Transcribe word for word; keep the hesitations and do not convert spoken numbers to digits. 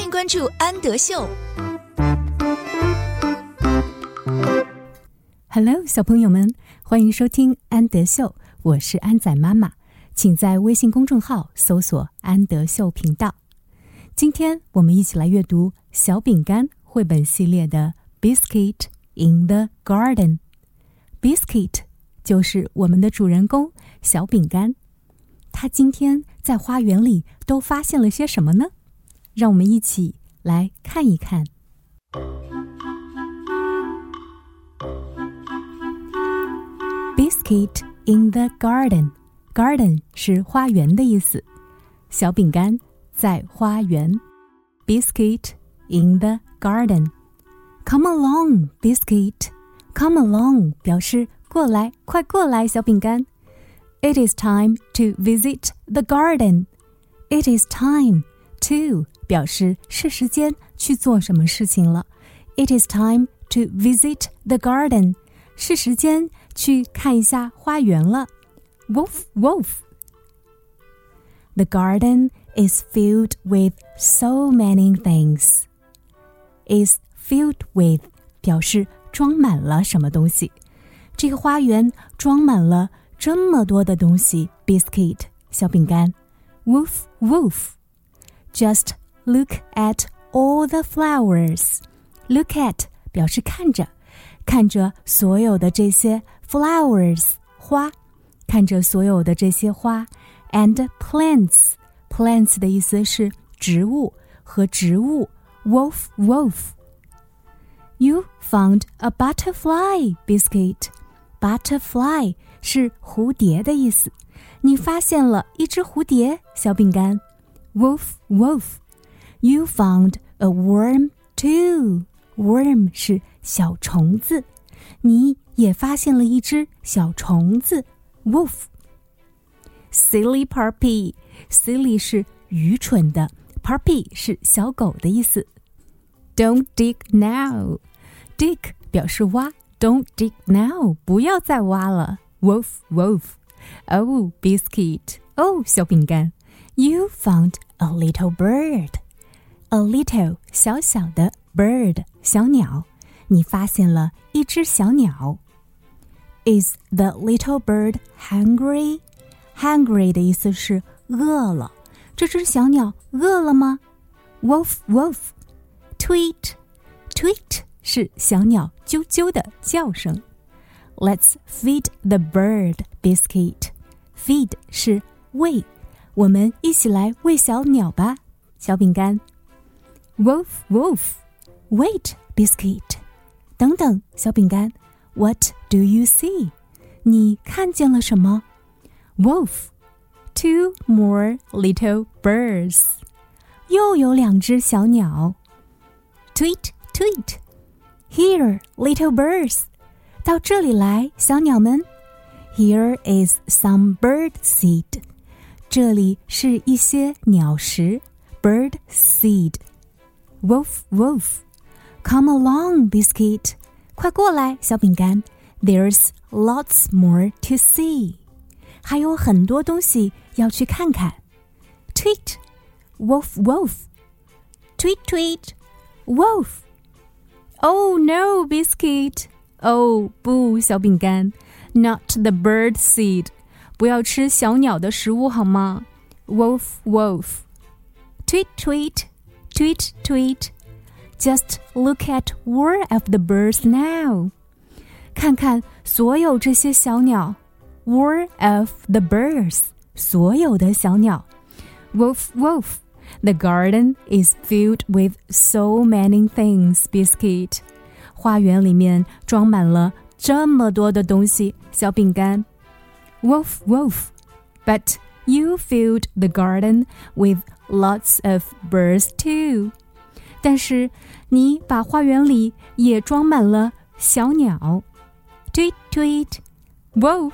欢迎关注安德秀。Hello， 小朋友们，欢迎收听安德秀，我是安仔妈妈，请在微信公众号搜索安德秀频道。今天我们一起来阅读《小饼干》绘本系列的《Biscuit in the Garden》。Biscuit 就是我们的主人公小饼干，他今天在花园里都发现了些什么呢？让我们一起来看一看。Biscuit in the garden. Garden 是花园的意思。小饼干在花园。Biscuit in the garden. Come along, Biscuit. Come along 表示过来，快过来，小饼干。It is time to visit the garden. It is time to 表示是时间去做什么事情了。It is time to visit the garden. 是时间去看一下花园了。Woof woof. The garden is filled with so many things. Is filled with 表示装满了什么东西。这个花园装满了这么多的东西 ，Biscuit 小饼干。Woof woof. Just look at all the flowers. Look at 表示看着，看着所有的这些 flowers 花，看着所有的这些花 and plants. Plants 的意思是植物和植物。Woof woof. You found a butterfly, Biscuit. Butterfly 是蝴蝶的意思。你发现了一只蝴蝶，小饼干。Woof woof. You found a worm too. Worm 是小虫子，你也发现了一只小虫子。Woof. Silly puppy. Silly 是愚蠢的， puppy 是小狗的意思。Don't dig now. Dig 表示挖。Don't dig now, 不要再挖了。Woof, woof. Oh, Biscuit. Oh, 小饼干。You found a little bird. A little, 小小的 bird, 小鸟。你发现了一只小鸟。Is the little bird hungry? Hungry 的意思是饿了。这只小鸟饿了吗？ Woof, woof. Tweet. Tweet.是小鸟啾啾的叫声。 Let's feed the bird, Biscuit. Feed 是喂，我们一起来喂小鸟吧，小饼干。 Woof woof. Wait, Biscuit. 等等，小饼干。 What do you see? 你看见了什么？ Woof. Two more little birds. 又有两只小鸟。 Tweet, tweet.Here, little birds. 到这里来，小鸟们。Here is some bird seed. 这里是一些鸟食 bird seed. Woof, woof. Come along, Biscuit. 快过来，小饼干。There's lots more to see. 还有很多东西要去看看。Tweet. Woof, woof. Tweet, tweet. Woof.Oh no, Biscuit. Oh, 不，小饼干。Not the bird seed. 不要吃小鸟的食物好吗？ Woof, woof. Tweet, tweet. Tweet, tweet. Just look at all of the birds now. 看看所有这些小鸟。All of the birds. 所有的小鸟。Woof, woof.The garden is filled with so many things, Biscuit. 花园里面装满了这么多的东西，小饼干。Woof, woof. But you filled the garden with lots of birds too. 但是你把花园里也装满了小鸟。Tweet, tweet. Woof.